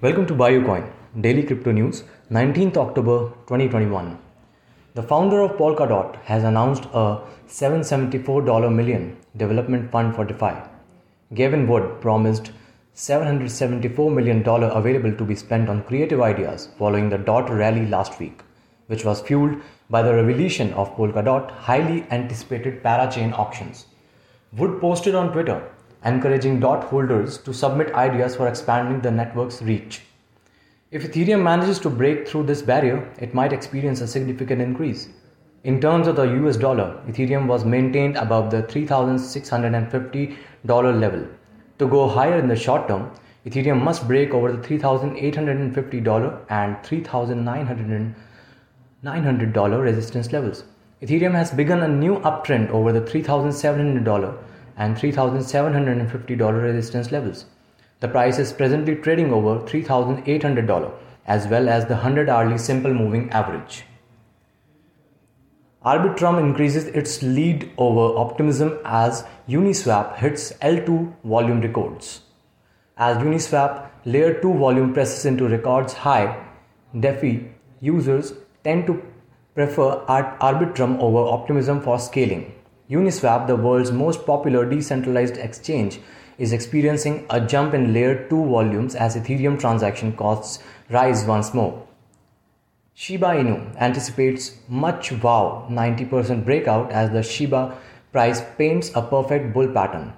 Welcome to Bayou Coin, Daily Crypto News, 19th October 2021. The founder of Polkadot has announced a $774 million development fund for DeFi. Gavin Wood promised $774 million available to be spent on creative ideas following the DOT rally last week, which was fueled by the revelation of Polkadot highly anticipated parachain auctions. Wood posted on Twitter, encouraging DOT holders to submit ideas for expanding the network's reach. If Ethereum manages to break through this barrier, it might experience a significant increase. In terms of the US dollar, Ethereum was maintained above the $3,650 level. To go higher in the short term, Ethereum must break over the $3,850 and $3,900 resistance levels. Ethereum has begun a new uptrend over the $3,700 and $3,750 resistance levels. The price is presently trading over $3,800 as well as the 100-hourly simple moving average. Arbitrum increases its lead over Optimism as Uniswap hits L2 volume records. As Uniswap layer 2 volume presses into records high, DeFi users tend to prefer Arbitrum over Optimism for scaling. Uniswap, the world's most popular decentralized exchange, is experiencing a jump in layer 2 volumes as Ethereum transaction costs rise once more. Shiba Inu anticipates much wow 90% breakout as the Shiba price paints a perfect bull pattern.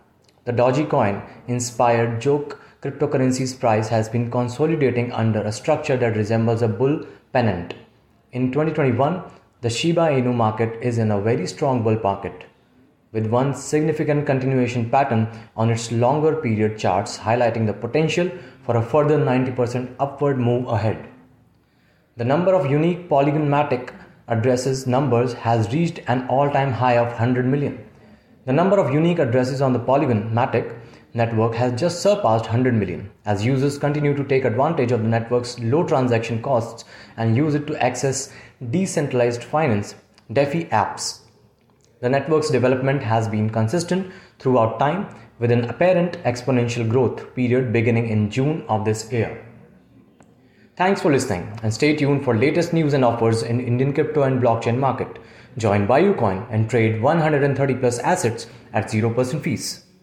The Dogecoin-inspired joke cryptocurrency's price has been consolidating under a structure that resembles a bull pennant. In 2021, the Shiba Inu market is in a very strong bull market, with one significant continuation pattern on its longer period charts highlighting the potential for a further 90% upward move ahead. The number of unique PolygonMatic addresses numbers has reached an all-time high of 100 million. The number of unique addresses on the PolygonMatic network has just surpassed 100 million as users continue to take advantage of the network's low transaction costs and use it to access decentralized finance, DeFi apps. The network's development has been consistent throughout time, with an apparent exponential growth period beginning in June of this year. Thanks for listening, and stay tuned for latest news and offers in Indian crypto and blockchain market. Join BuyUcoin and trade 130+ assets at 0% fees.